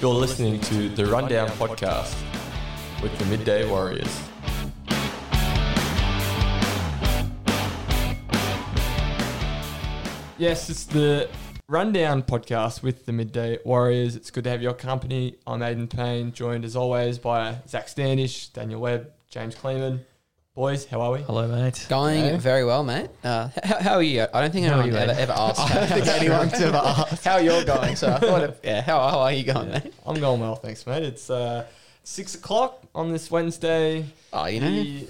You're listening to The Rundown Podcast with the Midday Warriors. Yes, it's the Rundown Podcast with the Midday Warriors. It's good to have your company. I'm Aiden Payne, joined as always by Zach Standish, Daniel Webb, James Cleeman. Boys, how are we? Hello, mate. Going very well, mate. How are you? I don't think anyone ever asked. I don't think anyone's ever asked how you're going. So I thought, how are you going, mate? I'm going well, thanks, mate. It's 6 o'clock on this Wednesday. Oh, you know, the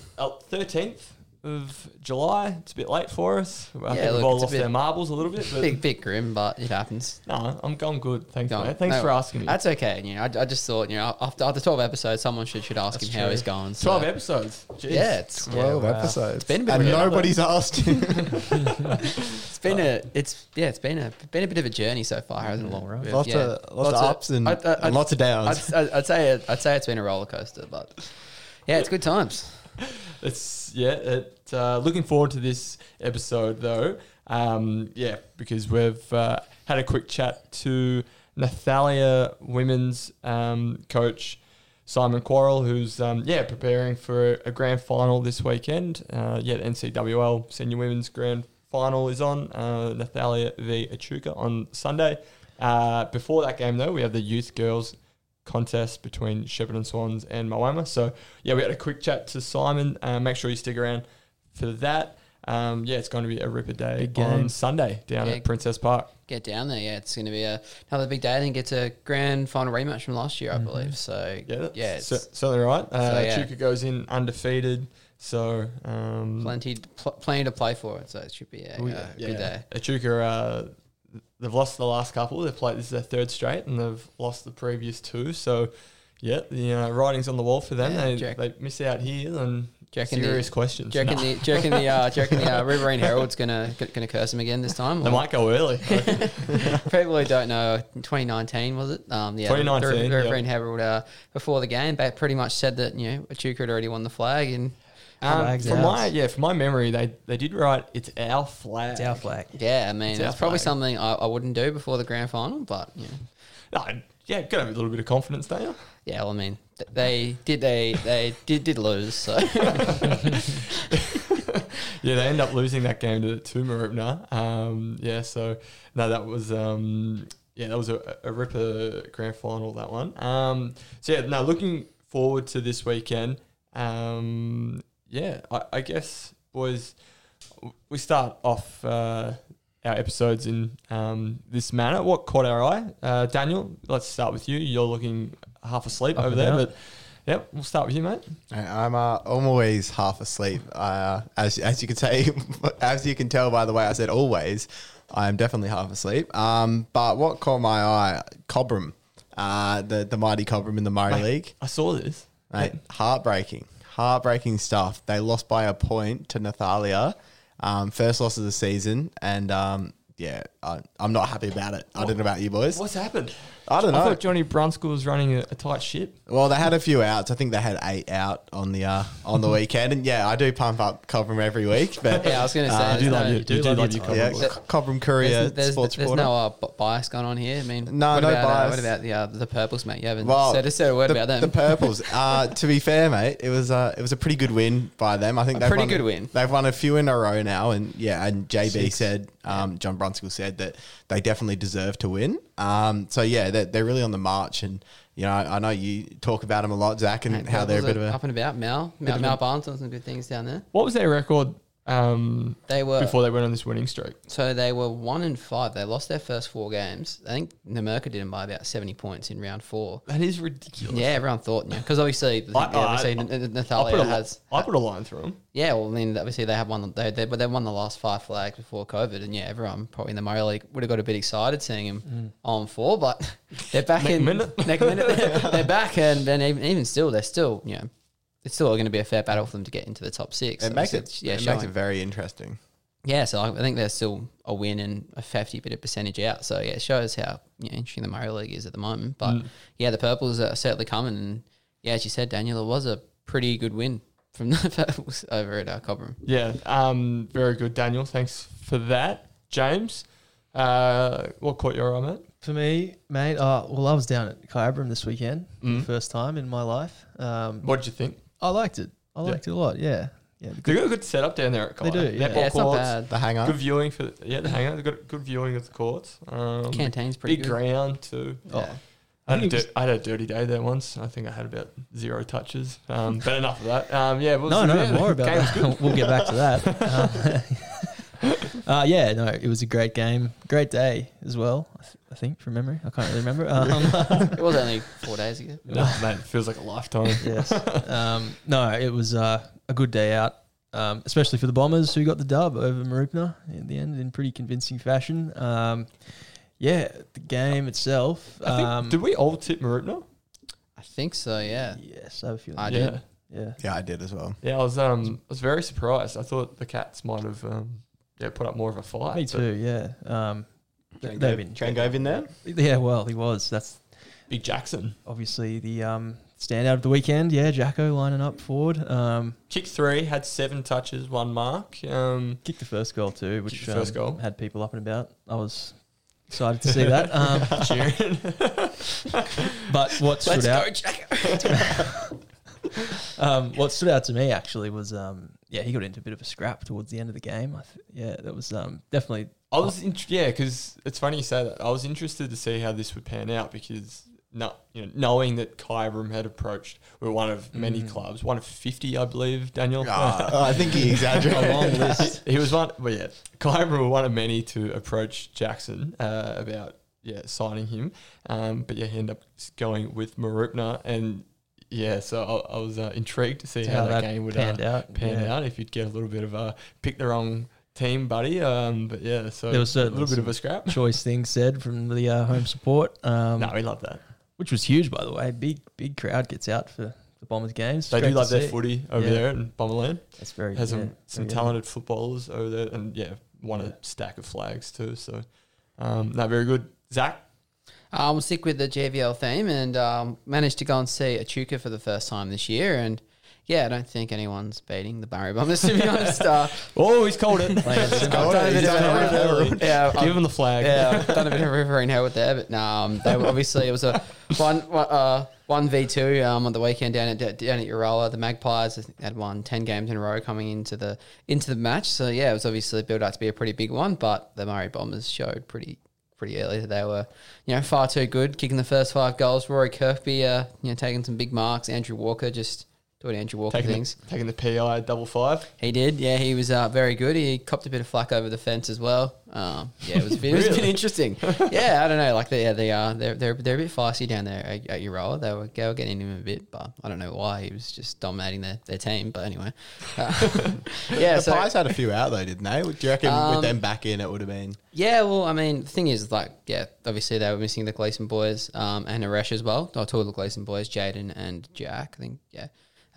13th of July. It's a bit late for us. I think we've all lost our marbles a little bit. But bit grim, but it happens. No, I'm going good. Thanks for asking me. That's okay. You know, I just thought, you know, after 12 episodes, someone should ask him how he's going. So. 12 episodes. Jeez. Yeah, it's 12 episodes. It's been a bit and nobody's asked him. It's been a bit of a journey so far, hasn't it? Long road. Lots of ups and lots of downs. I'd say it's been a roller coaster, but yeah, it's good times. Looking forward to this episode though, because we've had a quick chat to Nathalia women's coach Simon Quarrell, who's preparing for a grand final this weekend. The NCWL senior women's grand final is on Nathalia v Echuca on Sunday. Before that game though, we have the youth girls contest between Sheppard and Swans and Moama. So, yeah, we had a quick chat to Simon. Make sure you stick around for that. It's going to be a ripper day on Sunday down at Princess Park. Get down there, yeah. It's going to be another big day. I think it's a grand final rematch from last year, I believe. So, certainly right. Echuca goes in undefeated. So, plenty to play for. So, it should be a good day. Echuca, they've lost the last couple. They've played, this is their third straight, and they've lost the previous two. So, yeah, the writing's on the wall for them. Yeah, they miss out here, and serious questions. Do you reckon the Riverine Herald's gonna curse them again this time? They might go early. People who don't know, 2019 was it? 2019. The Riverine Herald before the game, they pretty much said that, you know, Echuca had already won the flag and. From my memory, they did write, it's our flag. It's our flag. Yeah, I mean, that's probably something I wouldn't do before the grand final, but, yeah. No, got to have a little bit of confidence, don't you? Yeah, well, I mean, they did lose, so. Yeah, they end up losing that game to Mooroopna. That was a ripper grand final, that one. Looking forward to this weekend. I guess, boys, we start off our episodes in this manner. What caught our eye? Daniel, let's start with you. You're looking half asleep over there, but we'll start with you, mate. I'm always half asleep. As you can tell by the way I said always, I'm definitely half asleep. But what caught my eye? Cobram, the mighty Cobram in the Murray League. I saw this. Mate, heartbreaking stuff. They lost by a point to Nathalia, first loss of the season, and I'm not happy about it. I don't know about you boys. What's happened? I don't know. I thought Johnny Brunskill was running a tight ship. Well, they had a few outs. I think they had 8 out on the weekend, and I do pump up Cobram every week. But I was going to say, I do love you, Cobram. Yeah, Cobram Courier. There's no bias going on here. I mean, no bias. What about the Purples, mate? You haven't said a word about them. The Purples. To be fair, mate, it was a pretty good win by them. I think they've won. They've won a few in a row now, and JB said, John Brunskill said that they definitely deserve to win. They're really on the march, and you know, I know you talk about them a lot, Zach, and how they're a bit of a up and about. Mal Barnes done some good things down there. What was their record? They were before they went on this winning streak. So they were 1-5. They lost their first 4 games. I think Namurka did them by about 70 points in round 4. That is ridiculous. Yeah, everyone thought, because obviously, Nathalia has. I put a line through them. Yeah, well, I mean, obviously they won the last 5 flags before COVID, and everyone probably in the Murray League would have got a bit excited seeing him on 4, but they're back next minute they're back, and even still, they're still, it's still going to be a fair battle for them to get into the top 6. It makes it very interesting. Yeah, so I think there's still a win and a 50% percentage out. So, it shows how interesting the Murray League is at the moment. But, the Purples are certainly coming. And, as you said, Daniel, it was a pretty good win from the Purples over at Cobram. Yeah, very good, Daniel. Thanks for that. James, What caught your eye, mate? For me, mate, well, I was down at Kyabram this weekend for the first time in my life. What did you think? I liked it. I liked it a lot, yeah. Yeah, they've got a good setup down there at Kyabram. They do, yeah. Netball courts, not bad. The hangar. Good viewing for the hangar. They've got good viewing of the courts. Canteen's pretty big good. Big ground too. Yeah. Oh. I had a dirty day there once. I think I had about 0 touches. But enough of that. More about that. We'll get back to that. It was a great game. Great day as well, I think, from memory. I can't really remember. It was only 4 days ago. No, mate, it feels like a lifetime. Yes. It was a good day out, especially for the Bombers, who got the dub over Mooroopna in the end in pretty convincing fashion. Yeah, the game itself. Did we all tip Mooroopna? I think so, yeah. Yes, I have a feeling. I did. Yeah. Yeah, I did as well. Yeah, I was very surprised. I thought the Cats might have put up more of a fight. Me too, yeah. Trengove in there? Yeah, well, he was. That's Big Jackson. Obviously the standout of the weekend, yeah, Jacko lining up forward. Kicked 3, had 7 touches, 1 mark. Kicked the first goal too, which had people up and about. I was excited to see that. Cheering. But what stood out to me actually was, he got into a bit of a scrap towards the end of the game. That was definitely. Because it's funny you say that. I was interested to see how this would pan out because knowing that Kyabram had approached, we were one of many clubs, one of 50, I believe, Daniel. I think he exaggerated. A long list. He was one, but yeah, Kyabram were one of many to approach Jackson about signing him. But yeah, he ended up going with Mooroopna, and yeah, so I was intrigued to see how that game would pan out. If you'd get a little bit of a pick the wrong team buddy, but yeah, so there was a little bit of a scrap. Choice thing said from the home support. We love that. Which was huge, by the way. Big crowd gets out for the Bombers games. They do love their footy over there in Bomberland. That's very good. Has some talented footballers over there and, won a stack of flags too. So, very good. Zach? We'll stick with the JVL theme and managed to go and see Echuca for the first time this year and, yeah, I don't think anyone's beating the Barry Bombers, to be honest. He's called it. Give him the flag. Yeah, I've done a bit of rivering hell with there, but obviously it was a 1v2 on the weekend down at Euroa. The Magpies had won 10 games in a row coming into the match. So, yeah, it was obviously built up to be a pretty big one, but the Murray Bombers showed pretty early that they were, far too good, kicking the first 5 goals. Rory Kirkby, taking some big marks. Andrew Walker just doing Andrew Walker things. Taking the PI 5-5. He did, yeah. He was very good. He copped a bit of flack over the fence as well. It was a bit, really? It was a bit interesting. Yeah, I don't know. Like, they're a bit feisty down there at Euroa. They were getting him a bit, but I don't know why. He was just dominating their team. But anyway. The Pies had a few out, though, didn't they? Do you reckon with them back in it would have been? Yeah, well, I mean, the thing is, obviously they were missing the Gleason boys and Naresh as well. I told the Gleason boys, Jaden and Jack, I think, yeah.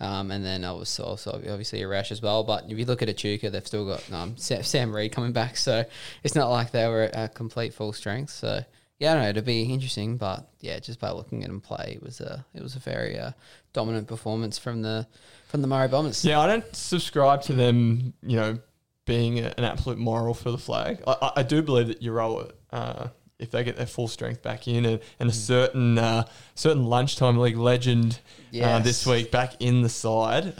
And then I was also obviously Arash as well. But if you look at Echuca, they've still got Sam Reid coming back. So it's not like they were at complete full strength. So, yeah, I don't know. It'll be interesting. But, yeah, just by looking at them play, it was a very dominant performance from the Murray Bombers. Yeah, I don't subscribe to them, being an absolute moral for the flag. I do believe that Euroa, if they get their full strength back in and a certain lunchtime league legend this week back in the side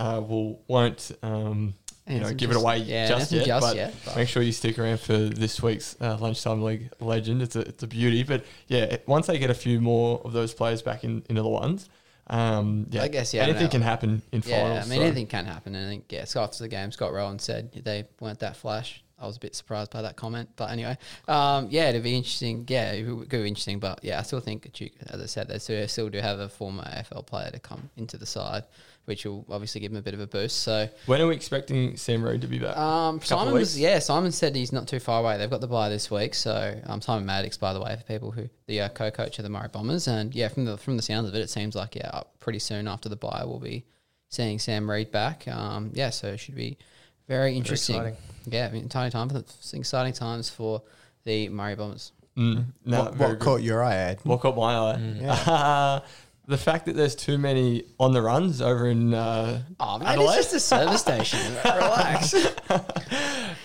give it away just yet, but make sure you stick around for this week's lunchtime league legend. It's a beauty, but yeah, once they get a few more of those players back into the ones, I guess anything can happen in finals. Anything can happen. I think after the game, Scott Rowan said they weren't that flash. I was a bit surprised by that comment, but anyway, it'd be interesting. Yeah, it would be interesting, but yeah, I still think as I said, they still do have a former AFL player to come into the side, which will obviously give him a bit of a boost. So, when are we expecting Sam Reid to be back? Simon said he's not too far away. They've got the bye this week, so Simon Maddox, by the way, for people who the co-coach of the Murray Bombers, and yeah, from the sounds of it, seems like pretty soon after the bye we'll be seeing Sam Reid back. So it should be very interesting. Very exciting. Yeah, exciting times for the Murray Bombers. What caught your eye, Ed? What caught my eye? The fact that there's too many on the runs over in Adelaide. It's just a service station. Relax.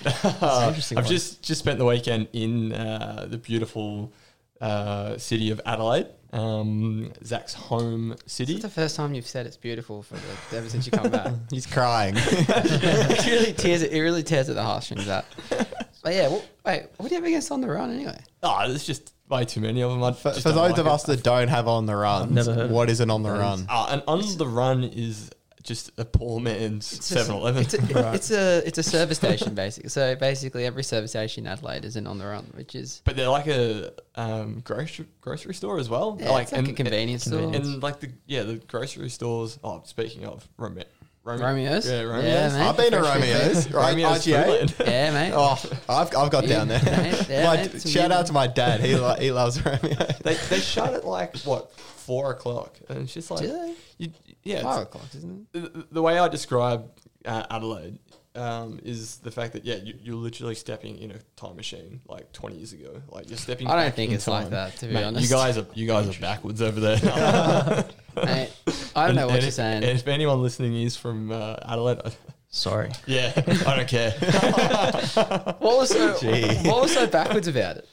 I've just spent the weekend in the beautiful city of Adelaide, Zach's home city. That's the first time you've said it's beautiful ever since you come back. He's crying. It really tears at the heartstrings, that. But yeah, what do you have against On the Run anyway? Oh, there's just way too many of them. For those of us that don't have On the Run, what is an On the Run? An On the Run is just a poor man's 7-Eleven. It's a service station, basically. So basically every service station in Adelaide is an On the Run, which is... But they're like a grocery store as well. Yeah, it's like a convenience store. And like the grocery stores... Oh, speaking of... Romeo's? Yeah, Romeo's. Yeah, mate. I've been to Romeo's. Romeo's RGA. Yeah, mate. Oh, I've got down there. Mate, yeah, shout out to my dad. He loves Romeo's. They shut at 4:00, and it's just like... Do they? Yeah, 5:00, isn't it? The way I describe Adelaide is the fact that you're literally stepping in a time machine 20 years ago. Like you're stepping. I don't think it's time. Like that. To be honest, you guys are backwards over there. Mate, I don't know what you're saying. And if anyone listening is from Adelaide, sorry. Yeah, I don't care. What was so backwards about it?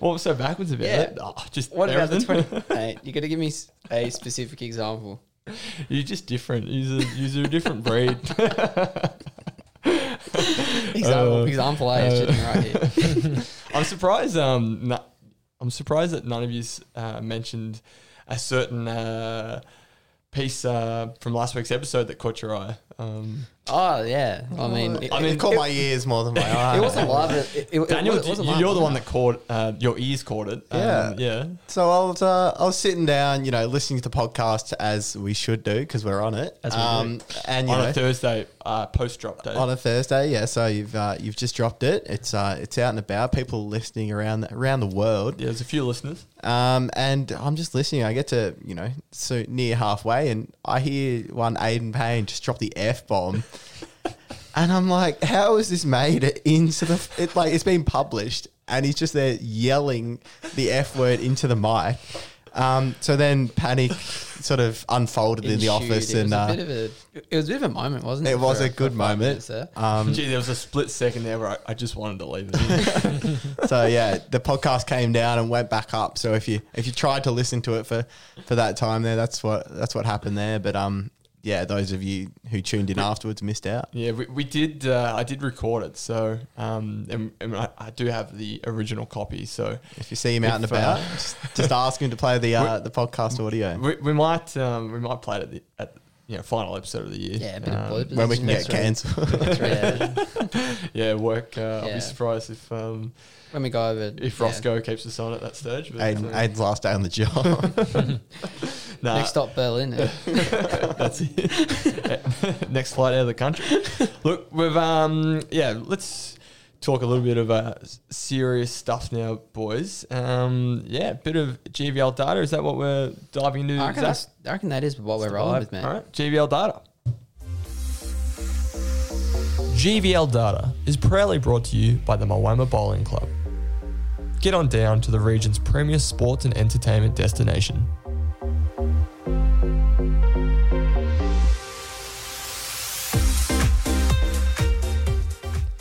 What was so backwards about it? Oh, just what everything. About the 20? Mate, you got to give me a specific example. You're just different. You're a different breed. Example A is sitting right here. I'm surprised. I'm surprised that none of you mentioned a certain piece from last week's episode that caught your eye. Oh yeah, it caught my ears more than my eyes. It wasn't live. Daniel, you're the one that caught your ears caught it. Yeah. So I was sitting down, listening to the podcast as we should do because we're on it. And on a Thursday, post drop day. On a Thursday, yeah. So you've just dropped it. It's out and about. People listening around the world. Yeah, there's a few listeners. And I'm just listening. I get to so near halfway, and I hear one Aiden Payne just drop the F-bomb. And I'm like, how has this made it into it's been published and he's just there yelling the F word into the mic. So then panic sort of unfolded in the office. It was a bit of a moment, wasn't it? It was a good moment. There. There was a split second there where I just wanted to leave it. So yeah, the podcast came down and went back up. So if you tried to listen to it for that time there, that's what happened there. But yeah, those of you who tuned in afterwards missed out. Yeah, we did. I did record it, so and I do have the original copy. So if you see him out and about, just ask him to play the podcast audio. We might play it at the final episode of the year. Yeah, a bit of when we can get cancelled. Yeah, work. I'll be surprised if when we go over if Roscoe keeps us on at that stage. Aiden's last day on the job. Nah. Next stop, Berlin. That's it. Next flight out of the country. Look, we've let's talk a little bit of serious stuff now, boys. A bit of GVL data. Is that what we're diving into? I reckon that is what we're rolling with, man. All right, GVL data. GVL data is proudly brought to you by the Malwama Bowling Club. Get on down to the region's premier sports and entertainment destination.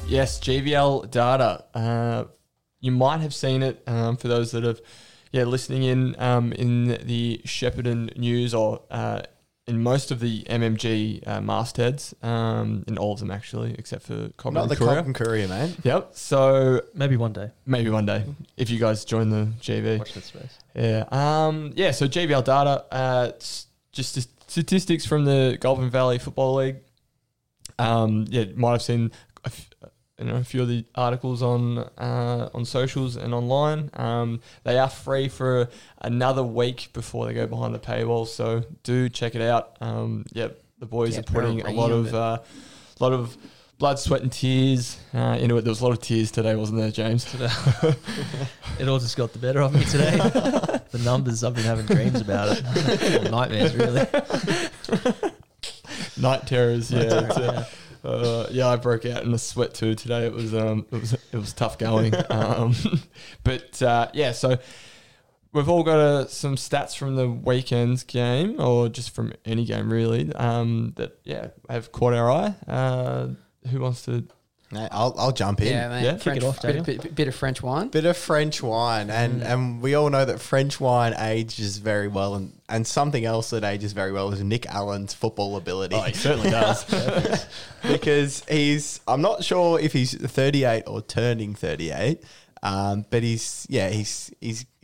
Yes, GVL data. You might have seen it for those that have, listening in the Shepparton News or in most of the MMG mastheads, in all of them actually, except for Cobram Courier. Not the Cobram Courier, man. Yep. So maybe one day, if you guys join the GV. Watch that space. Yeah. So GVL data. Just the statistics from the Golden Valley Football League. You might have seen a few of the articles on socials and online. They are free for another week before they go behind the paywall, so do check it out. The boys are putting a lot of blood, sweat, and tears into it. There was a lot of tears today, wasn't there, James? It all just got the better of me today. The numbers, I've been having dreams about it. Nightmares, really. Night terrors, yeah. I broke out in a sweat too today. It was tough going. So we've all got some stats from the weekend's game, or just from any game really. That have caught our eye. Who wants to Mate, I'll jump in. Yeah, mate. Yeah, French, kick it off, Daniel. Bit of French wine. Bit of French wine. And we all know that French wine ages very well. And something else that ages very well is Nick Allen's football ability. Oh, he certainly does. Because I'm not sure if he's 38 or turning 38. But he's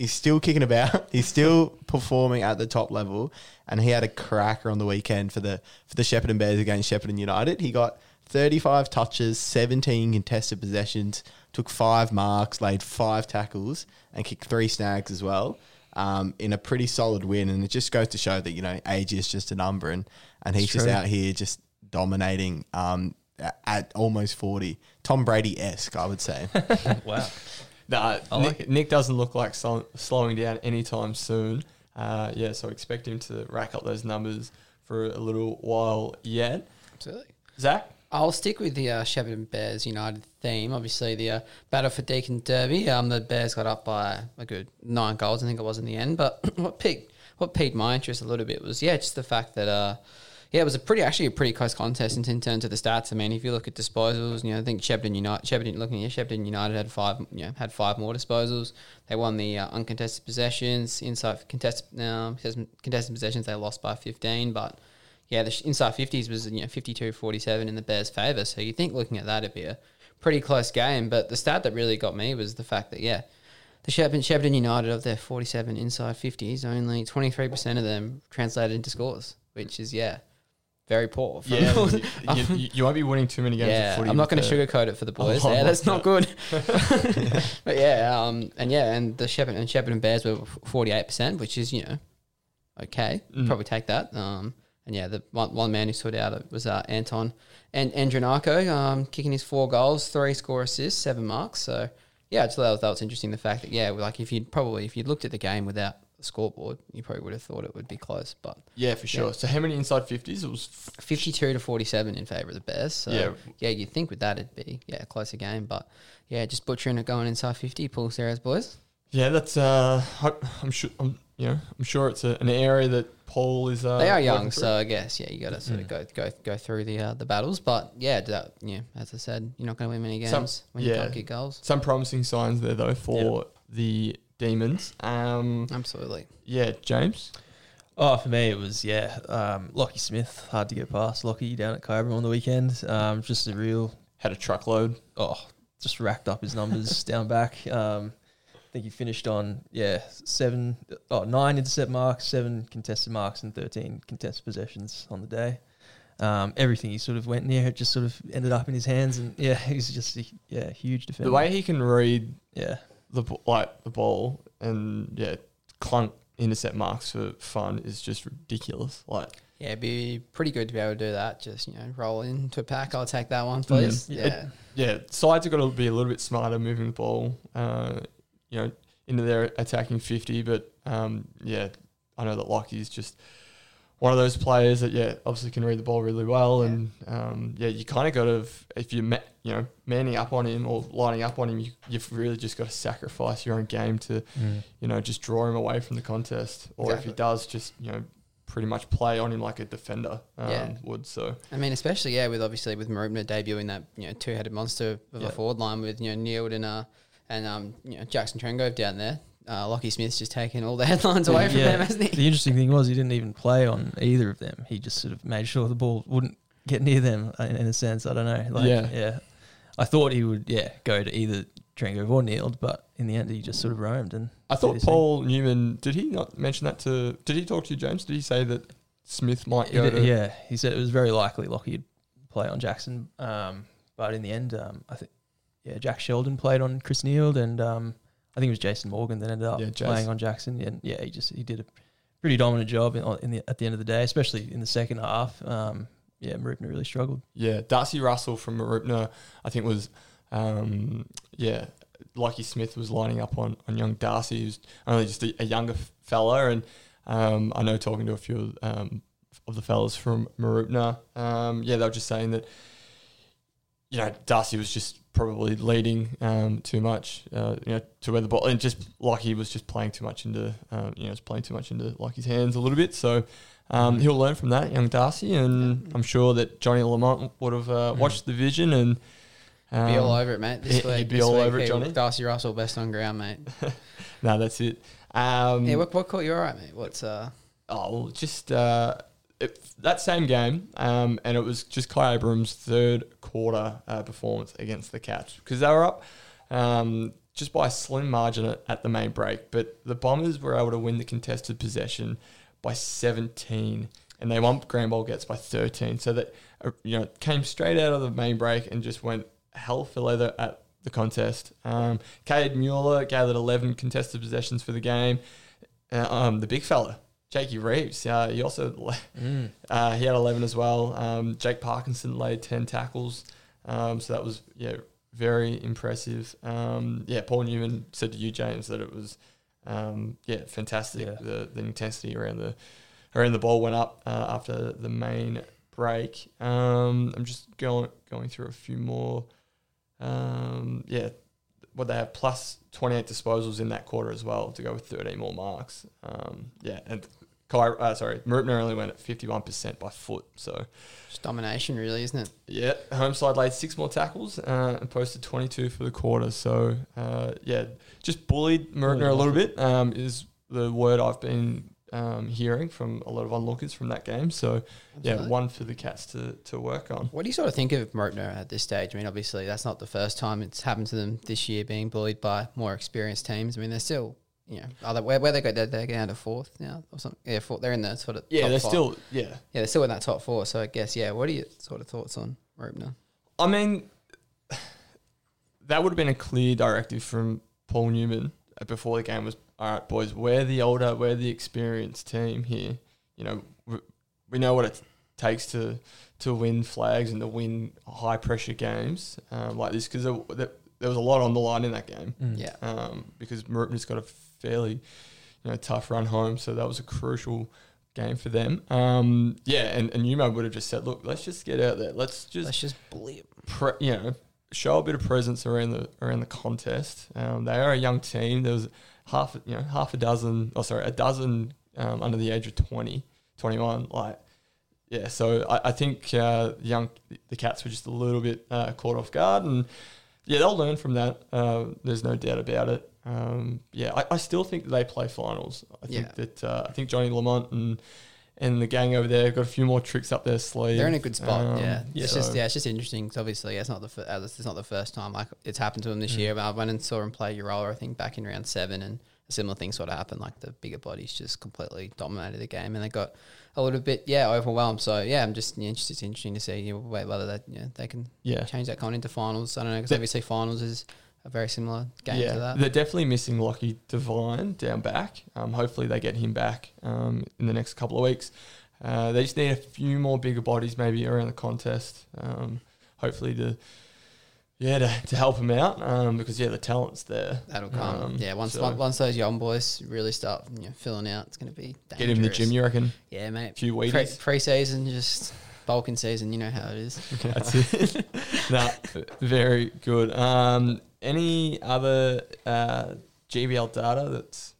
still kicking about. He's still performing at the top level. And he had a cracker on the weekend for the Shepparton Bears against Shepparton United. He got 35 touches, 17 contested possessions, took 5 marks, laid 5 tackles, and kicked 3 snags as well in a pretty solid win. And it just goes to show that, you know, age is just a number, and he's just out here just dominating at almost 40. Tom Brady-esque, I would say. Wow. No, Nick doesn't look like slowing down anytime soon. So expect him to rack up those numbers for a little while yet. Absolutely. Zach? I'll stick with the Shepparton Bears United theme. Obviously, the battle for Deakin Derby. The Bears got up by a good 9 goals, I think it was, in the end. But what piqued my interest a little bit was, just the fact that, it was a pretty close contest in terms of the stats. I mean, if you look at disposals, I think Shepparton United had 5 more disposals. They won the uncontested possessions. Inside contested possessions, they lost by 15, but. Yeah, the inside 50s was 52-47 in the Bears' favour. So you think looking at that, it'd be a pretty close game. But the stat that really got me was the fact that, the Shepparton United, of their 47 inside 50s, only 23% of them translated into scores, which is, very poor. You won't be winning too many games of footy. I'm not going to sugarcoat it for the boys. Yeah, that's not good. But, and the Shepparton Bears were 48%, which is, okay. Mm. Probably take that. And the one man who stood out was Anton Andronako, kicking his 4 goals, 3 score assists, 7 marks. So that was interesting. The fact that if you'd looked at the game without the scoreboard, you probably would have thought it would be close. But for sure. So how many inside 50s? It was 52-47 in favour of the Bears. So you'd think with that it'd be a closer game, but just butchering it going inside 50, Paul Sarah's boys. Yeah, that's I'm sure. I'm sure it's an area that Paul is. They are young, so I guess you got to sort of go through the battles. But as I said, you're not going to win many games when you can't get goals. Some promising signs there though for the Demons. Absolutely. Yeah, James. Oh, for me it was Lockie Smith, hard to get past. Lockie down at Kyabram on the weekend. Just a real had a truckload. Oh, just racked up his numbers down back. I think he finished on 9 intercept marks, 7 contested marks, and 13 contested possessions on the day. Everything he sort of went near, it just sort of ended up in his hands, and he's just a huge defender. The way he can read the ball and clunk intercept marks for fun is just ridiculous. It'd be pretty good to be able to do that. Just, roll into a pack. I'll take that one, please. Sides have got to be a little bit smarter moving the ball. Into their attacking 50, but I know that Lockie's just one of those players that obviously can read the ball really well, and you kind of got to, if you're manning up on him or lining up on him, you've really just got to sacrifice your own game to just draw him away from the contest, or if he does, just pretty much play on him like a defender would. So I mean, especially with Mooroopna debuting that two-headed monster of a forward line with Neil and Jackson Trengove down there. Lockie Smith's just taken all the headlines away from them, hasn't he? The interesting thing was he didn't even play on either of them. He just sort of made sure the ball wouldn't get near them, in a sense. I don't know. I thought he would, go to either Trengove or Neil, but in the end he just sort of roamed. And I thought Paul Newman, did he not mention that to... Did he talk to you, James? Did he say that Smith might go to... Yeah, he said it was very likely Lockie would play on Jackson, but in the end, I think... Yeah, Jack Sheldon played on Chris Neal, and I think it was Jason Morgan that ended up playing on Jackson. And he did a pretty dominant job at the end of the day, especially in the second half. Mooroopna really struggled. Yeah, Darcy Russell from Mooroopna, I think was, Lockie Smith was lining up on young Darcy, who's only just a younger fella. And I know talking to a few of the fellas from Mooroopna, they were just saying that, Darcy was just probably leading too much, to where the ball, and just Lockie was just playing too much into, Lockie's hands a little bit. So he'll learn from that, young Darcy, and I'm sure that Johnny Lamont would have watched the vision and Be all over it, mate. This week, Johnny. Darcy Russell, best on ground, mate. No, that's it. Yeah, what caught you all right, mate? That same game, and it was just Kyabram's third quarter performance against the Cats, because they were up just by a slim margin at the main break, but the Bombers were able to win the contested possession by 17, and they won grand ball gets by 13, so that came straight out of the main break and just went hell for leather at the contest. Cade Mueller gathered 11 contested possessions for the game. The big fella, Jakey Reeves, he also he had 11 as well. Jake Parkinson laid 10 tackles, so that was very impressive. Paul Newman said to you, James, that it was fantastic. Yeah. The intensity around the ball went up after the main break. I'm just going through a few more. What they have, plus 28 disposals in that quarter as well, to go with 13 more marks. Mooroopna only went at 51% by foot. So it's domination, really, isn't it? Yeah. Home side laid 6 more tackles and posted 22 for the quarter. So, just bullied Mooroopna a little bit is the word I've been hearing from a lot of onlookers from that game. So, absolutely. One for the Cats to work on. What do you sort of think of Mooroopna at this stage? I mean, obviously, that's not the first time it's happened to them this year, being bullied by more experienced teams. I mean, they're still... where they go, they go down to 4th now or something. Yeah, 4th, they're in the sort of top 5. They're still in that top 4. So I guess what are your sort of thoughts on Mooroopna? I mean, that would have been a clear directive from Paul Newman before the game was, all right, boys, we're the experienced team here. We know what it takes to win flags and to win high pressure games like this, because there was a lot on the line in that game. Yeah, because Mooroopna's got a fairly, tough run home, so that was a crucial game for them. And Umo would have just said, "Look, let's just get out there. Let's just blip. Show a bit of presence around the contest. They are a young team. There was a dozen under the age of 20, 21. So I think the Cats were just a little bit caught off guard, and they'll learn from that. There's no doubt about it. I still think they play finals. I think Johnny Lamont and the gang over there have got a few more tricks up their sleeve. They're in a good spot. It's just interesting. Cause obviously, it's not the first time. Like, it's happened to them this year. I went and saw them play Euroa, I think, back in round 7, and a similar thing sort of happened. Like, the bigger bodies just completely dominated the game, and they got a little bit overwhelmed. So I'm just interested. It's interesting to see whether that they can change that kind into finals. I don't know, because obviously finals is a very similar game to that. They're definitely missing Lockie Devine down back. Hopefully they get him back in the next couple of weeks. They just need a few more bigger bodies maybe around the contest, hopefully to help them out, because the talent's there. That'll come. Once those young boys really start filling out, it's going to be dangerous. Get him in the gym, you reckon? Yeah, mate. A few weeks. Pre-season, just... Bulking season, you know how it is. That's it. No, very good. Any other GBL data that's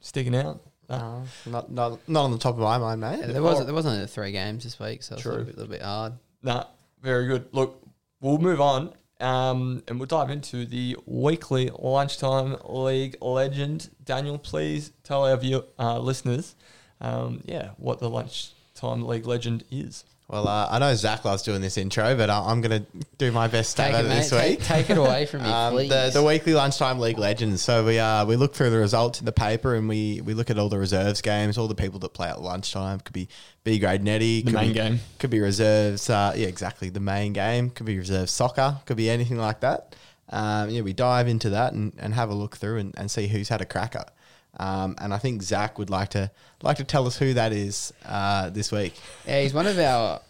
sticking out? Not on the top of my mind, mate. There wasn't only 3 games this week, so it's a little bit hard. No, very good. Look, we'll move on, and we'll dive into the weekly lunchtime league legend. Daniel, please tell our listeners, what the lunchtime league legend is. Well, I know Zach loves doing this intro, but I'm going to do my best stab at it this week. Take it away from me, please. The weekly lunchtime league legends. So we look through the results in the paper, and we look at all the reserves games, all the people that play at lunchtime. Could be B grade netty, the main game. Could be reserves. Exactly, the main game. Could be reserves soccer. Could be anything like that. We dive into that and have a look through and see who's had a cracker. And I think Zach would like to tell us who that is this week. Yeah, he's one of our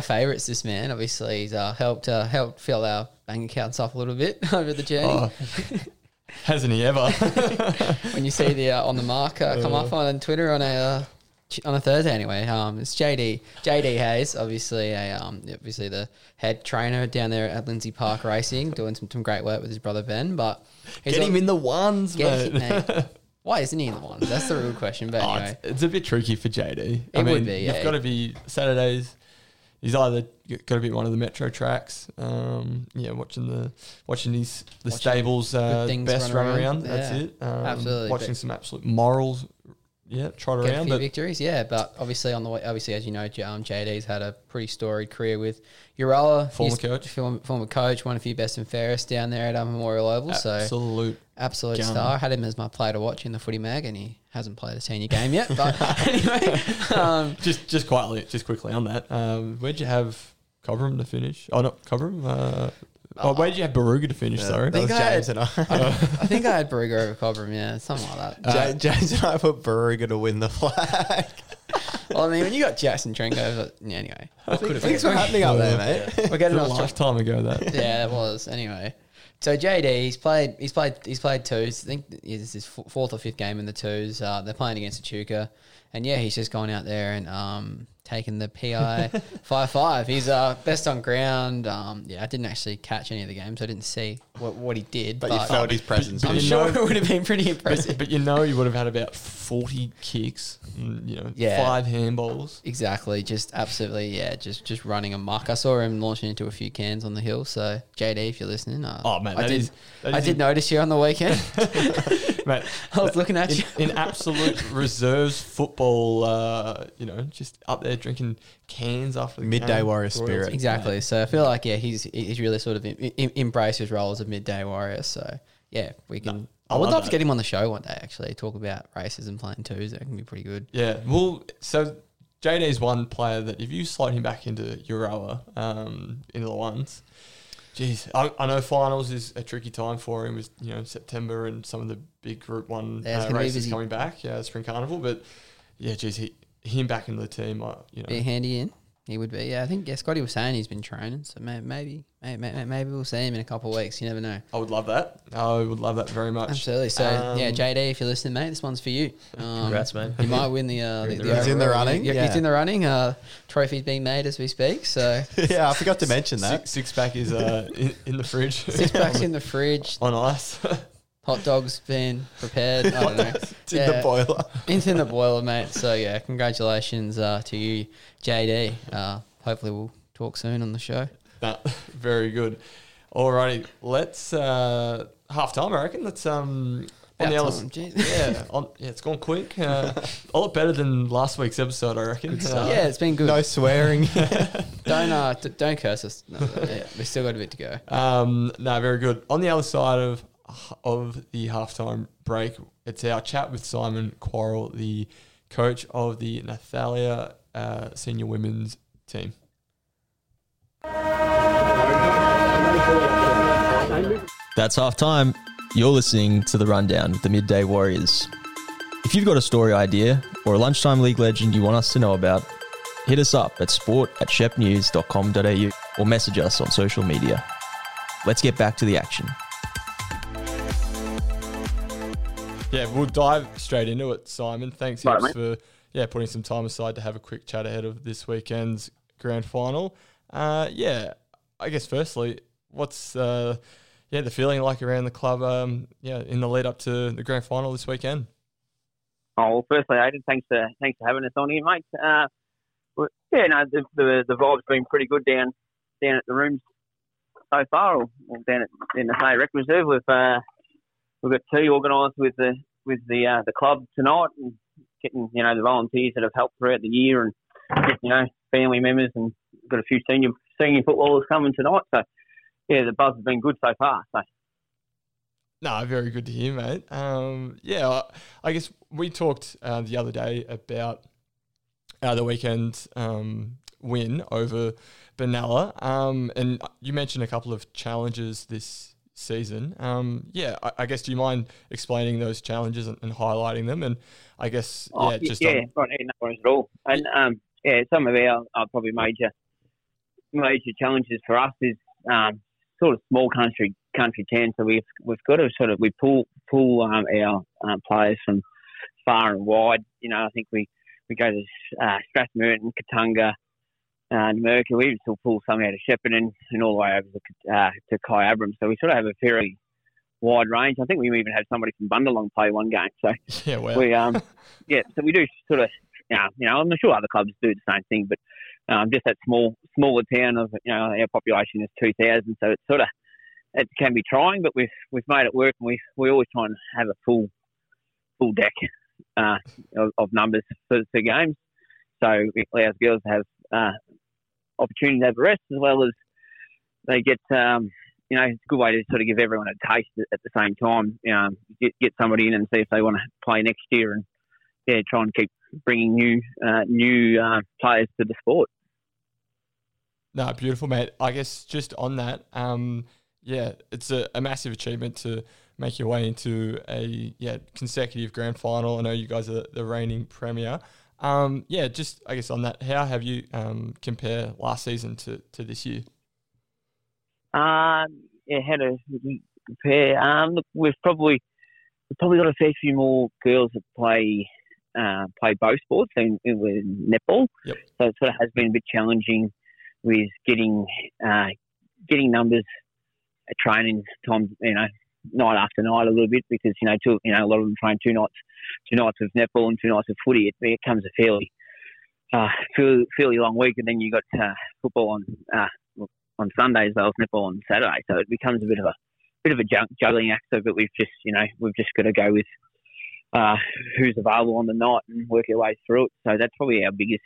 favourites. This man, obviously, he's helped fill our bank accounts up a little bit over the journey. Oh, hasn't he ever? When you see the on the mark come up on Twitter on a Thursday anyway, it's JD Hayes, obviously the head trainer down there at Lindsay Park Racing, doing some great work with his brother Ben. But get him in the ones, mate. Why isn't he in the ones? That's the real question. But anyway, it's a bit tricky for JD. It would be. You've got to be Saturdays. he's either got to be one of the metro tracks, watching the stables best run around. That's it. Absolutely, watching some absolute morals. Yeah, trot around. A few victories, yeah, but obviously on the way, as you know, JD's had a pretty storied career with Euroa, former coach, won a few best and fairest down there at Memorial Oval. Absolute gun. Star. Had him as my player to watch in the footy mag, and he hasn't played a senior game yet. But anyway, just quickly on that, where'd you have Cobram to finish? Oh, not Cobram. Where did you have Baruga to finish, sorry? I think I had Baruga over Cobram, yeah, something like that. James and I put Baruga to win the flag. Well, I mean, when you got Jackson Trengove, yeah, anyway. Things were happening up there, mate. Yeah. We're getting a lifetime ago, that. Yeah, it was. Anyway. So JD, he's played twos. I think it's his fourth or fifth game in the twos. They're playing against Echuca. And, yeah, he's just gone out there and taken the PI 5-5. He's best on ground. I didn't actually catch any of the games. I didn't see what he did. But you felt his presence. I'm sure it would have been pretty impressive. But you would have had about 40 kicks, 5 handballs. Exactly. Just absolutely, yeah, just running amok. I saw him launching into a few cans on the hill. So, JD, if you're listening, I did notice you on the weekend. Mate, I was looking at you in absolute reserves football. Just up there drinking cans after the midday warrior spirit. Exactly. So I feel like he's really sort of embraced his role as a midday warrior. So yeah, we can. I would love to get him on the show one day. Actually, talk about racism playing twos. That can be pretty good. Yeah. Well, so JD's one player that if you slide him back into Euroa, into the ones. Jeez, I know finals is a tricky time for him with September and some of the big Group 1 races coming back, Spring Carnival. But, him back into the team. Be handy in. He would be, yeah. I think Scotty was saying he's been training, so maybe we'll see him in a couple of weeks. You never know. I would love that. I would love that very much. Absolutely. So, JD, if you're listening, mate, this one's for you. Congrats, mate. You might win the... he's in the running. Yeah. He's in the running. Trophy's being made as we speak, so... Yeah, I forgot to mention that. Six-pack is in the fridge. Six-pack's in the fridge. On ice. Hot dog's been prepared. I don't know. It's in the boiler. It's in the boiler, mate. So, yeah, congratulations to you, JD. Hopefully we'll talk soon on the show. Very good. All righty. Let's half-time, I reckon. Let's... it's gone quick. A lot better than last week's episode, I reckon. It's been good. No swearing. Don't curse us. No, we've still got a bit to go. Very good. On the other side of the halftime break, it's our chat with Simon Quarrell, the coach of the Nathalia senior women's team. That's halftime. You're listening to The Rundown with the Midday Warriors. If you've got a story idea or a lunchtime league legend you want us to know about, hit us up at sport@shepnews.com.au or message us on social media. Let's get back to the action. Yeah, we'll dive straight into it, Simon. Thanks for putting some time aside to have a quick chat ahead of this weekend's grand final. I guess firstly, what's the feeling like around the club? In the lead up to the grand final this weekend. Oh, well, firstly, Aiden, thanks for having us on here, mate. The vibe's been pretty good down at the rooms so far, or down in the Hay Rec Reserve. We've got tea organised with the club tonight, and getting the volunteers that have helped throughout the year, and family members, and we've got a few senior footballers coming tonight. So yeah, the buzz has been good so far. So. No, very good to hear, mate. I guess we talked the other day about the weekend win over Benalla, and you mentioned a couple of challenges this season. I guess, do you mind explaining those challenges and highlighting them? And I guess, right, no worries at all. And some of our probably major challenges for us is sort of small country town. So we've got to pull our players from far and wide. I think we go to Strathmerton, Katunga, Mercury. We even still pull some out of Sheppard and all the way over to Kyabram. So we sort of have a fairly wide range. I think we even had somebody from Bundalong play one game. So we do sort of, I'm sure other clubs do the same thing, but Just that smaller town of, you know, our population is 2,000, so it's sort of, it can be trying, but we've made it work, and we always try and have a full deck of numbers for games, so it allows girls to have opportunity to have a rest, as well as they get, you know, it's a good way to sort of give everyone a taste at the same time. Get somebody in and see if they want to play next year, and yeah, try and keep bringing new players to the sport. No, beautiful, mate. I guess just on that, yeah, it's a massive achievement to make your way into a consecutive grand final. I know you guys are the reigning premier. Yeah, just I guess on that, how have you compare last season to this year? Yeah, how to compare? Look, we've probably got a fair few more girls that play both sports and with netball. Yep. So it sort of has been a bit challenging with getting numbers at training time, you know, night after night a little bit, because a lot of them train two nights with netball and two nights with footy. It becomes a fairly long week, and then you got football on Sundays, well, netball on Saturday, so it becomes a bit of a juggling act. So, but we've just got to go with who's available on the night and work our way through it. So that's probably our biggest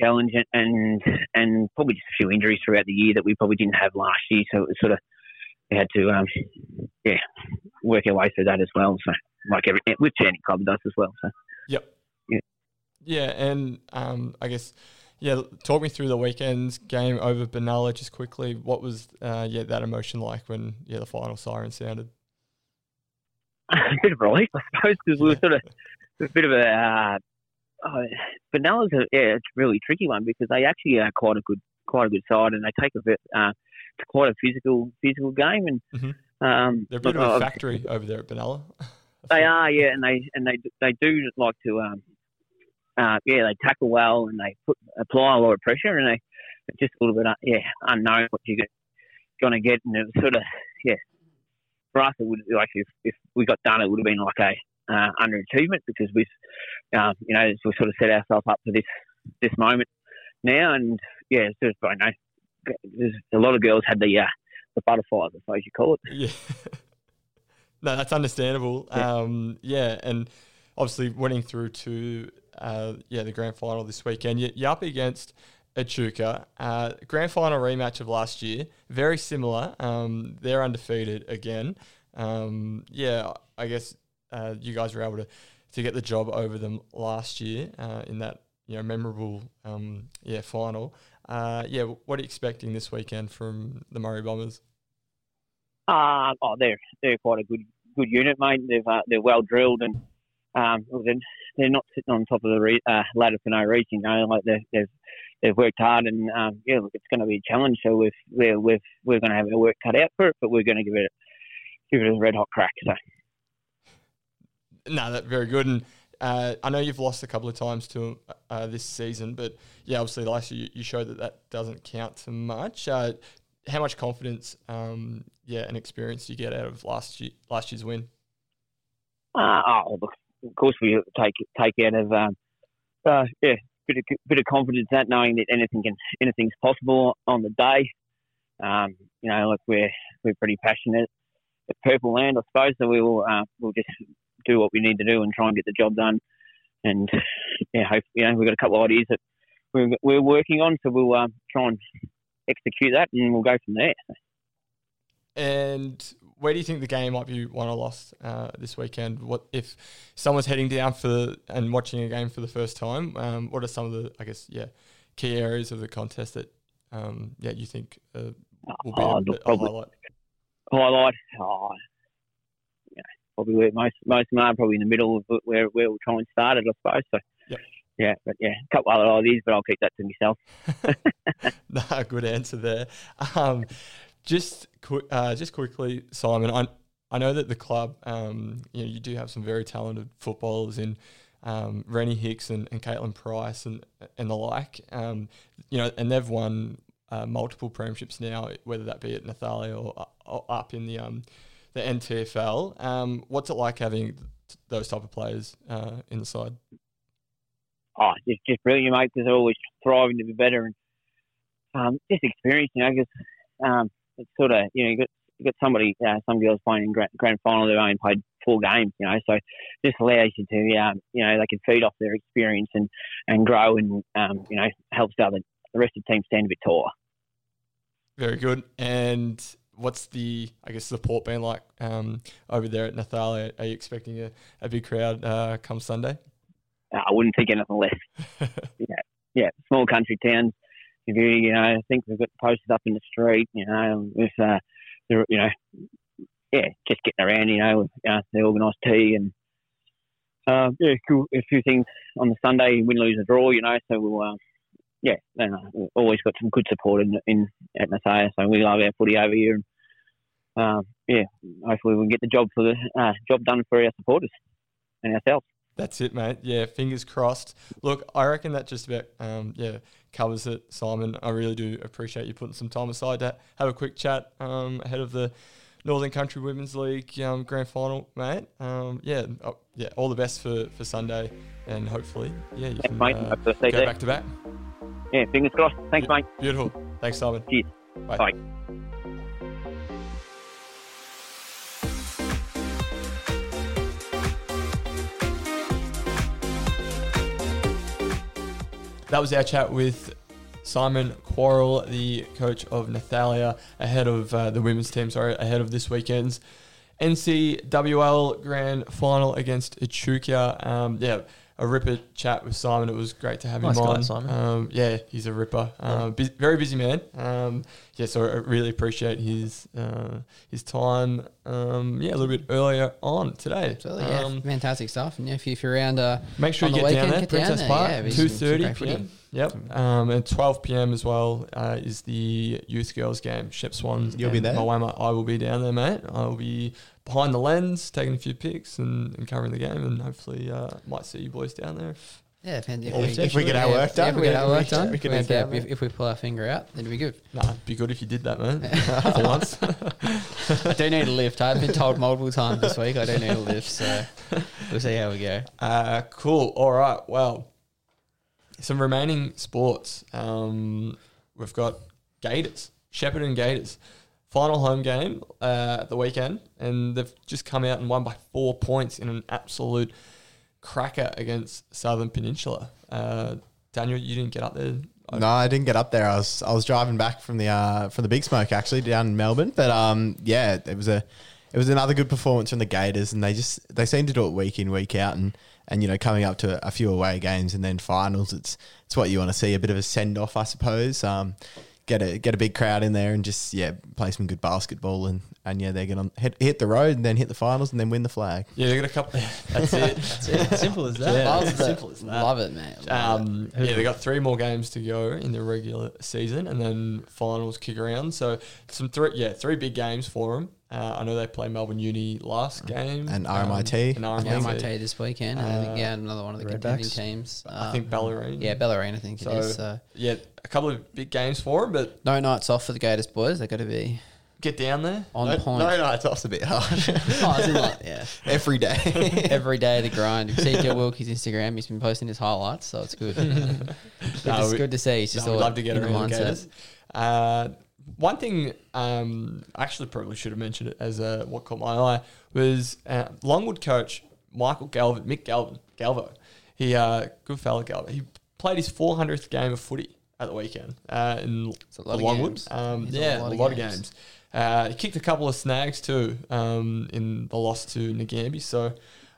challenge, and probably just a few injuries throughout the year that we probably didn't have last year. So it was sort of, we had to work our way through that as well. So like which any club does as well. So yep, yeah, and I guess talk me through the weekend's game over Benalla just quickly. What was that emotion like when the final siren sounded? A bit of relief, I suppose, because we were sort of a bit of a. Benalla's it's a really tricky one, because they actually are quite a good side, and they take a bit. It's quite a physical game, and mm-hmm. They're a bit of a factory over there at Benalla. They are, yeah, and they do like to, they tackle well, and they apply a lot of pressure, and they just a little bit, unknown what you're going to get, and it was sort of, for us it would like if we got done, it would have been like a underachievement, because we, we sort of set ourselves up for this moment now, and it's just I know. A lot of girls had the butterflies, I suppose you call it. Yeah. No, that's understandable. Yeah. And obviously winning through to the grand final this weekend. You're up against Echuca. Grand final rematch of last year, very similar. They're undefeated again. I guess you guys were able to get the job over them last year in that memorable final. What are you expecting this weekend from the Murray Bombers? They're quite a good unit, mate. They're well drilled, and they're not sitting on top of the ladder for no reason. You know, like they've worked hard, and look, it's going to be a challenge. So we're going to have our work cut out for it, but we're going to give it a red hot crack. So no, that's very good. And I know you've lost a couple of times to this season, but obviously last year you showed that doesn't count too much. How much confidence, and experience do you get out of last year's win? Of course we take out of bit of confidence, that knowing that anything's possible on the day. Like we're pretty passionate at Purple Land, I suppose, so we'll just do what we need to do and try and get the job done, and hopefully, we've got a couple of ideas that we're working on, so we'll try and execute that, and we'll go from there. And where do you think the game might be won or lost this weekend? What if someone's heading down and watching a game for the first time? What are some of the key areas of the contest that you think will be a highlight? Probably where most of them are, probably in the middle of where we'll try and start it, I suppose. So, a couple other ideas, but I'll keep that to myself. No, good answer there. Just quickly, Simon, I know that the club, you do have some very talented footballers in Rennie Hicks and Caitlin Price and the like, and they've won multiple premierships now, whether that be at Nathalia or up in the NTFL. What's it like having those type of players in the side? oh, it's just brilliant, mate, because they're always thriving to be better and just experience, you know, because it's sort of, you know, you've got somebody, some girls playing in grand final, they've only played 4 games, you know, so this allows you to, you know, they can feed off their experience and grow and, you know, helps the rest of the team stand a bit taller. Very good. And what's the, I guess, support been like over there at Nathalia? Are you expecting a big crowd come Sunday? I wouldn't think anything less. Yeah, small country town. You know, I think we've got posters up in the street, you know, with, you know, yeah, just getting around, you know, with the organised tea and, yeah, cool, a few things on the Sunday, win, lose, or draw, you know, so we'll, yeah, we've always got some good support in at Nathalia, so we love our footy over here. And, yeah, hopefully we can get the job for the job done for our supporters and ourselves. That's it, mate. Yeah, fingers crossed. Look, I reckon that just about covers it, Simon. I really do appreciate you putting some time aside to have a quick chat ahead of the Northern Country Women's League grand final, mate. Yeah, all the best for Sunday, and hopefully, you can go back to back. Yeah, fingers crossed. Thanks, mate. Beautiful. Thanks, Simon. Cheers. Bye. Bye. That was our chat with Simon Quarrell, the coach of Nathalia, ahead of the women's team, ahead of this weekend's NCWL grand final against Echuca. A ripper chat with Simon. It was great to have him on. Nice guy, Simon. He's a ripper. Very busy man. So I really appreciate his time, a little bit earlier on today. Absolutely, fantastic stuff. And if you're around make sure you get down there, Princess Park, 2:30 p.m. Yep. And 12 p.m. as well is the youth girls game, Shep Swans. You'll be there? I will be down there, mate. I will be behind the lens, taking a few pics and covering the game, and hopefully might see you boys down there. Yeah, if we get our work done. If we pull our finger out, then it'd be good. Nah, it'd be good if you did that, mate. For once. I do need a lift. I've been told multiple times this week I do need a lift, so we'll see how we go. Cool. All right. Well, some remaining sports. We've got Gators, Sheppard and Gators. Final home game at the weekend, and they've just come out and won by 4 points in an absolute cracker against Southern Peninsula. Daniel, you didn't get up there. No, I didn't get up there. I was driving back from the Big Smoke, actually, down in Melbourne. But it was another good performance from the Gators, and they seem to do it week in, week out, and you know, coming up to a few away games and then finals, it's what you want to see, a bit of a send off, I suppose. Get a big crowd in there and just play some good basketball and they're gonna hit the road and then hit the finals and then win the flag. Yeah, they got a couple. That's it. That's it. Simple as that. Yeah, simple as that. Love it, man. They got 3 more games to go in the regular season and then finals kick around. So three big games for them. I know they play Melbourne Uni last game. And RMIT. RMIT this weekend. I think, another one of the contending teams. I think Ballerine. Yeah, Ballerine, I think it is. So. Yeah, a couple of big games for them, but... No nights off for the Gators boys. They've got to be... Get down there. On point. No, it's also a bit hard. Every day. Every day the grind. If you see Joe Wilkie's Instagram, he's been posting his highlights, so it's good. Good to see. He's just all love to get around the Gators. One thing I actually probably should have mentioned it as what caught my eye was Longwood coach Mick Galvo. He good fella, Galvo. He played his 400th game of footy at the weekend in Longwood. A lot of games. He kicked a couple of snags too in the loss to Ngambi. So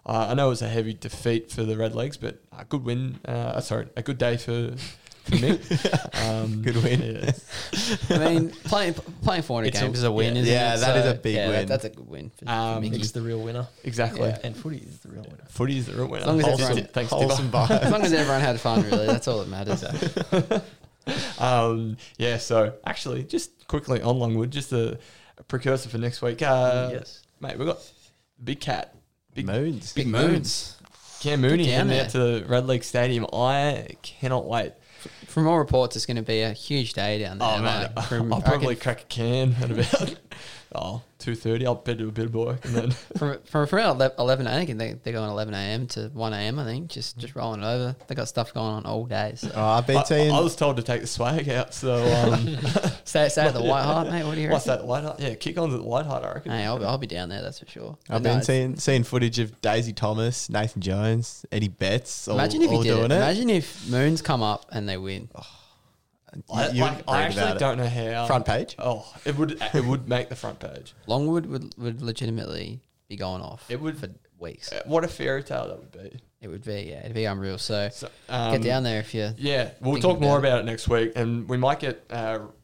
I know it was a heavy defeat for the Redlegs, but a good win. A good day for. For me, good win. Yeah. I mean, playing 400 games is a win, isn't it? Yeah, that is a big win. That's a good win. Mick's the real winner, exactly. Yeah. And footy is the real winner. Footy is the real winner. As long as everyone had fun, really, that's all that matters. So actually, just quickly on Longwood, just a precursor for next week. Yes, mate, we have got Big Moons. Cam Mooney heading out to the Redleg Stadium. I cannot wait. From all reports, it's going to be a huge day down there. Oh, man. I'll probably crack a can at about Oh, 2:30, I'll better do a bit of work. And then from around 11 a.m, they're going 11 a.m. to 1 a.m. I think, just rolling it over. They got stuff going on all day. So. Oh, I've been I was told to take the swag out, so stay at the White Hart, mate. What do you reckon? What's that, the White Hart? Yeah, kick on to the White Hart, I reckon. Hey, I'll be down there, that's for sure. I've been seeing footage of Daisy Thomas, Nathan Jones, Eddie Betts. Imagine if he did it. Imagine if Moons come up and they win. Oh. I actually don't know how. Front page? Oh, it would make the front page. Longwood would legitimately be going off. It would for weeks. What a fairy tale that would be. It would be, yeah, it'd be unreal. So get down there if you. Yeah, we'll talk more about it next week, and we might get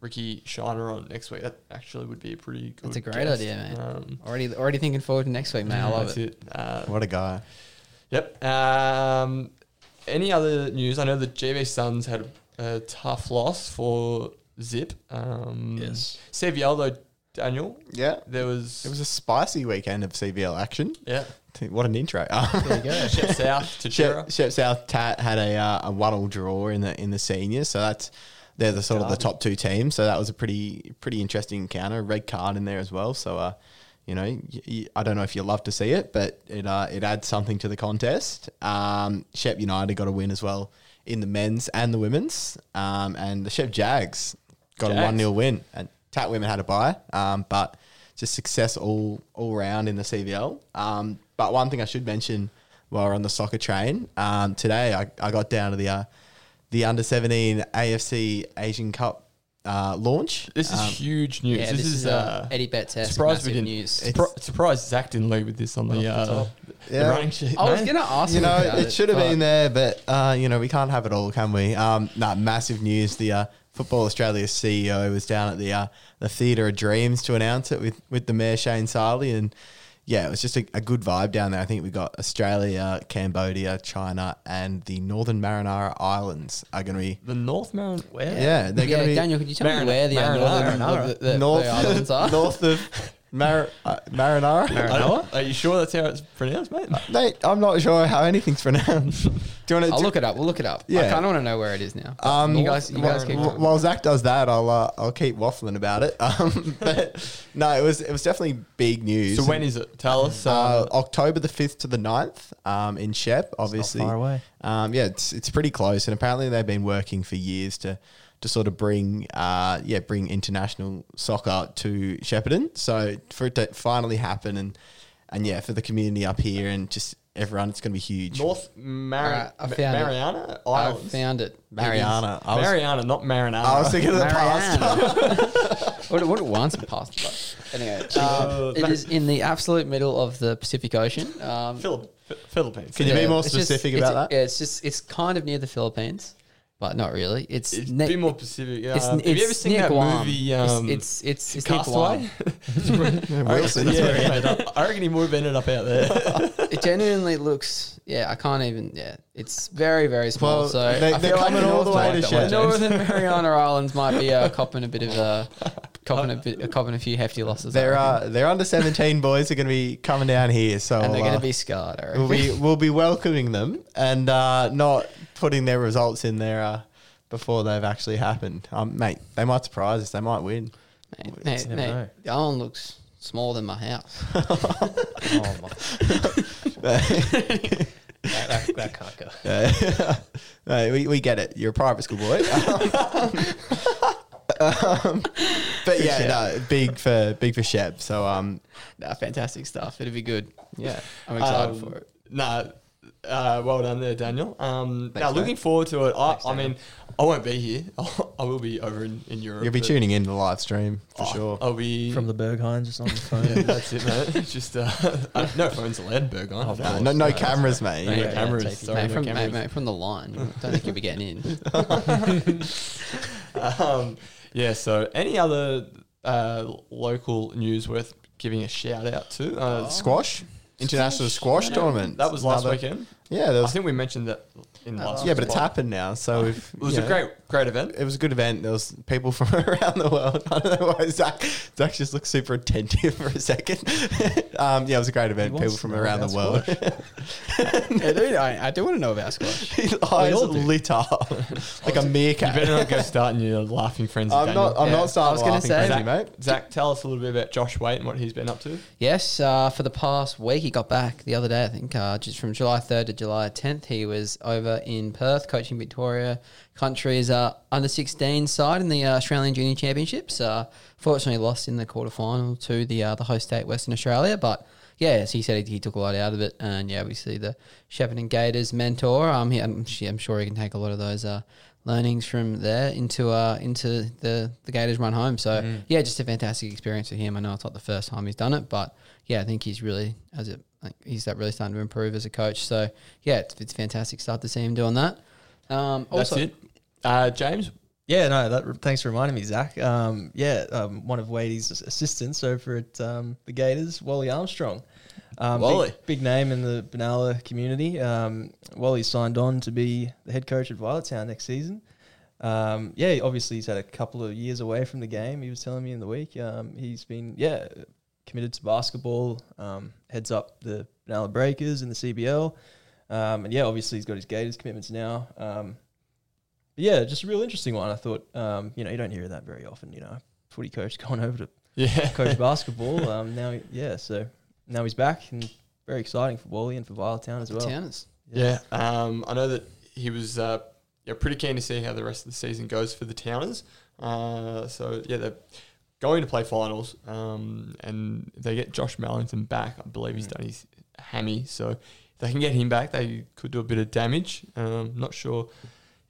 Ricky Shiner on next week. That actually would be a pretty good. It's a great idea, man. Already thinking forward to next week, man. I love it. What a guy. Yep. Any other news? I know the GB Suns had a tough loss for Zip. Yes. CBL though, Daniel. Yeah. It was a spicy weekend of CBL action. Yeah. What an intro. There you go. Shep South to Chera. Shep South Tat had a 1-1 draw in the seniors. So they're the sort of the top two teams. So that was a pretty interesting encounter. Red card in there as well. So I don't know if you love to see it, but it adds something to the contest. Shep United got a win as well in the men's and the women's, and the Shep Jags got a 1-0 win, and Tat women had a bye, but just success all round in the CVL. But one thing I should mention while we're on the soccer train, today I got down to the under-17 AFC Asian Cup launch. This is huge news. Yeah, this is Eddie Betts' massive news. Surprised Zach didn't lead with this on the running sheet. I was going to ask you about it should have been there, but we can't have it all, can we? Massive news. The Football Australia CEO was down at the Theatre of Dreams to announce it with the Mayor Shane Sarley, and yeah, it was just a good vibe down there. I think we got Australia, Cambodia, China, and the Northern Mariana Islands are going to be... The North Mariana... Where? Yeah, they're going to be... Daniel, could you tell me where the islands are? North of Marinara. Marinara? Are you sure that's how it's pronounced, mate? Mate, I'm not sure how anything's pronounced. I'll look it up. We'll look it up. Yeah. I kind of want to know where it is now. You guys keep going. While Zach does that, I'll keep waffling about it. But no, it was definitely big news. So when is it? Tell us. October the 5th to the 9th in Shep, obviously. It's not far away. Yeah, it's pretty close, and apparently they've been working for years to sort of bring international soccer to Shepparton. So for it to finally happen and for the community up here and just everyone, it's going to be huge. North Mariana Islands. I found it. Mariana, not Marinara. I was thinking of the pasta. What it wants for pasta. Anyway, it is in the absolute middle of the Pacific Ocean. Philippines. Can you be more specific about that? Yeah, it's kind of near the Philippines. But not really. It's a bit more Pacific. Have you ever seen that movie? It's Castaway. Wilson. I reckon he would have ended up out there. It genuinely looks. Yeah, I can't even. Yeah, it's very, very small. Well, so they're coming all the way to Shepparton. Northern Mariana Islands might be copping a bit of copping a few hefty losses. Their under-17 boys are going to be coming down here, so and they're going to be scarred. I reckon we'll be welcoming them and not putting their results in there before they've actually happened. Mate, they might surprise us. They might win. Mate, the island looks smaller than my house. Oh, my. that can't go. Yeah. No, we get it. You're a private school boy. But yeah, no, big for Shep. So, fantastic stuff. It'll be good. Yeah, I'm excited for it. No. Well done there, Daniel. Thanks, looking forward to it. I won't be here. I will be over in Europe. You'll be tuning in to the live stream for sure. I'll be from the Bergheim, just on the phone. Yeah, that's it, mate. Just no phones allowed, Bergheim. Oh, no cameras, mate. No cameras. Sorry, no cameras. Mate, from the line. Don't think you'll be getting in. Yeah. So, any other local news worth giving a shout out to? Squash. International squash tournament. That was last weekend. Yeah, I think we mentioned that in the last. Yeah, but it's happened now. So it was a great event. It was a good event. There was people from around the world. I don't know why Zach just looked super attentive for a second. Yeah, it was a great event. People from around the world. I do want to know about squash. His eyes lit up like a meerkat. You better not go starting your laughing friends. I'm not starting. I was going to say, mate. Zach, tell us a little bit about Josh Waite and what he's been up to. Yes, for the past week, he got back the other day, I think, just from July 3rd to July 10th. He was over in Perth coaching Victoria Country's under-16 side in the Australian Junior Championships. Fortunately lost in the quarterfinal to the host state, Western Australia. But, yeah, as he said, he took a lot out of it. And, yeah, obviously the Sheppard and Gators mentor. I'm sure he can take a lot of those learnings from there into the Gators run home. So, yeah, just a fantastic experience for him. I know it's not the first time he's done it, but, yeah, I think he's really – really starting to improve as a coach. So, yeah, it's fantastic stuff to see him doing that. That's it. James? Yeah, no, thanks for reminding me, Zach. One of Wadey's assistants over at the Gators, Wally Armstrong. Big name in the Benalla community. Wally signed on to be the head coach at Violettown next season. Obviously he's had a couple of years away from the game. He was telling me in the week he's been, committed to basketball, heads up the Benalla Breakers in the CBL. Obviously he's got his Gators commitments now. Just a real interesting one. I thought, you don't hear that very often, footy coach going over to coach basketball. Now he's back, and very exciting for Wally and for Violettown as well. I know that he was pretty keen to see how the rest of the season goes for the Towners. They're going to play finals, and they get Josh Mallington back. I believe he's done his hammy, so if they can get him back, they could do a bit of damage. Not sure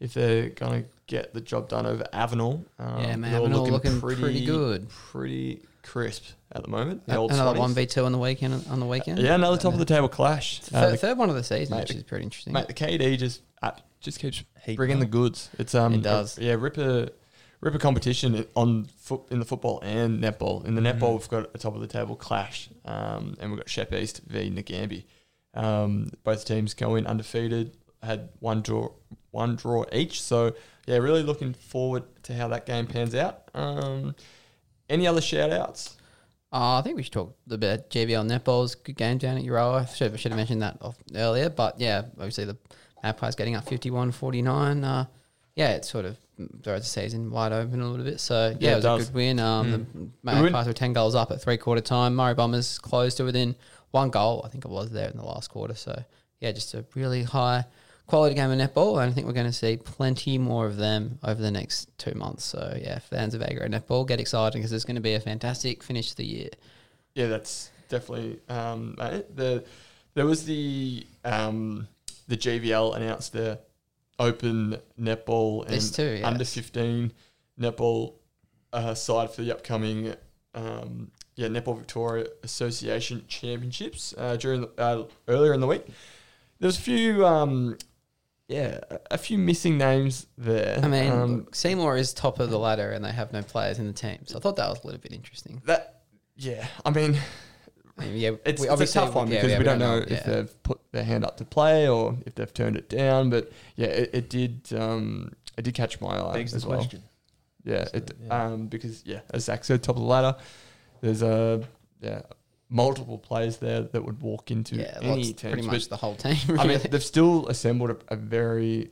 if they're going to get the job done over Avenel. Avenel looking pretty good. Pretty crisp at the moment. Another 1v2 on the weekend. Another top of the table clash. Third one of the season, mate, which is pretty interesting. Mate, the KD just keeps bringing the goods. It does. Ripper competition in the football and netball. In the netball, we've got a top of the table clash, and we've got Shep East v Ngambie. Both teams go in undefeated, had one draw each. So yeah, really looking forward to how that game pans out. Any other shout-outs? I think we should talk a bit about GBL netball's good game down at Euroa. I should have mentioned that earlier. But, yeah, obviously the Magpies getting up 51-49. It sort of throws the season wide open a little bit. So, it was a good win. The Magpies were 10 goals up at three-quarter time. Murray Bombers closed to within one goal, I think it was, there in the last quarter. So, yeah, just a really high quality game of netball, and I think we're going to see plenty more of them over the next 2 months. So, yeah, fans of aggro netball, get excited because it's going to be a fantastic finish to the year. Yeah, that's definitely there was the GVL announced their open netball and under-15 netball side for the upcoming Netball Victoria Association Championships earlier in the week. There was a few... a few missing names there. I mean, Seymour is top of the ladder and they have no players in the team. So I thought that was a little bit interesting. It's a tough one because we don't know if they've put their hand up to play or if they've turned it down. But, yeah, it did catch my eye as well. Question. Yeah, because as Zach said, top of the ladder, there's multiple players there that would walk into any team. Pretty much the whole team. Really. I mean, they've still assembled a very,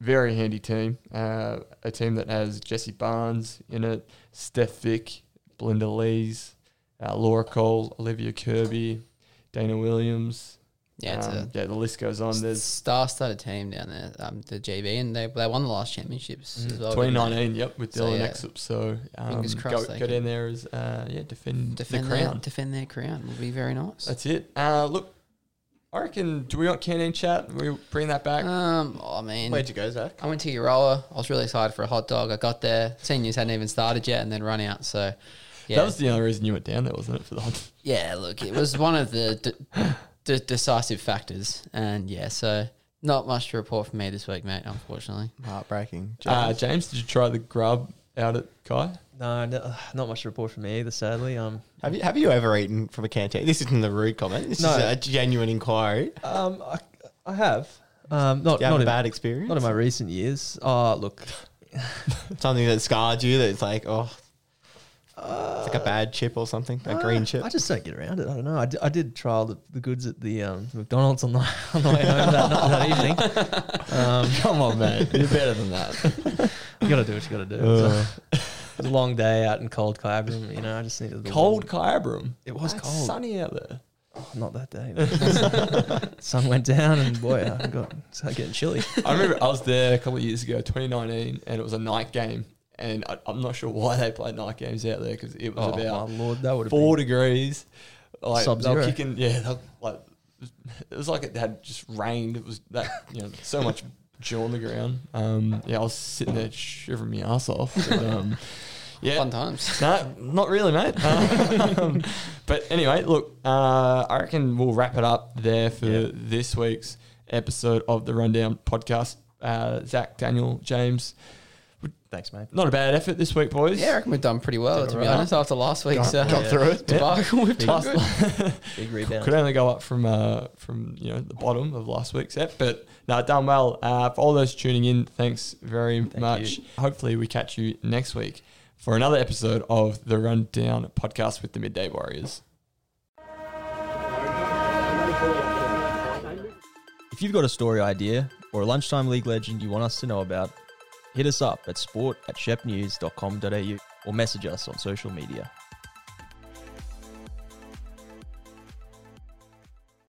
very handy team. A team that has Jesse Barnes in it, Steph Vick, Belinda Lees, Laura Cole, Olivia Kirby, Dana Williams. The list goes on. There's star-studded team down there, the GB, and they won the last championships as well. 2019, with Dylan Exup. So fingers crossed go down there as defend the crown. Defend their crown will be very nice. That's it. Look, I reckon. Do we want canteen chat? We bring that back. Where'd you go, Zach? I went to Euroa. I was really excited for a hot dog. I got there. Seniors hadn't even started yet, and then run out. So. Yeah. That was the only reason you went down there, wasn't it? For the hot dog? Yeah. Look, it was one of the. Decisive factors, and so not much to report from me this week, mate, unfortunately. Heartbreaking. James, did you try the grub out at Kai? No, not much to report from me either, sadly. Have you ever eaten from a canteen? This isn't a rude comment. This is a genuine inquiry. I I have. Not a bad experience. Not in my recent years. Oh, look. Something that scarred you that's like, oh, it's like a bad chip or something, a green chip. I just don't get around it. I don't know. I did trial the goods at the McDonald's on the way home that evening. Come on, man. You're better than that. You got to do what you got to do. It was a long day out in cold Kyabram. You know, I just needed the cold Kyabram. It was cold. Sunny out there. Oh, not that day. Sun went down and boy, I started getting chilly. I remember I was there a couple of years ago, 2019, and it was a night game. And I'm not sure why they played night games out there because it was about my Lord, that 4 degrees. Like sub-zero. They were kicking, it was like it had just rained. It was that, so much dew on the ground. I was sitting there shivering my ass off. But, fun times. No, not really, mate. But anyway, look, I reckon we'll wrap it up there for this week's episode of the Rundown podcast. Zach, Daniel, James. Thanks, mate. Not a bad effort this week, boys. Yeah, I reckon we've done pretty well, to be honest, after last week's through it. Debacle. We've done good. Big rebound. Could only go up from the bottom of last week's set, but no, done well. For all those tuning in, thanks very much. You. Hopefully we catch you next week for another episode of the Rundown podcast with the Midday Warriors. If you've got a story idea or a lunchtime league legend you want us to know about, hit us up at sport@shepnews.com.au or message us on social media.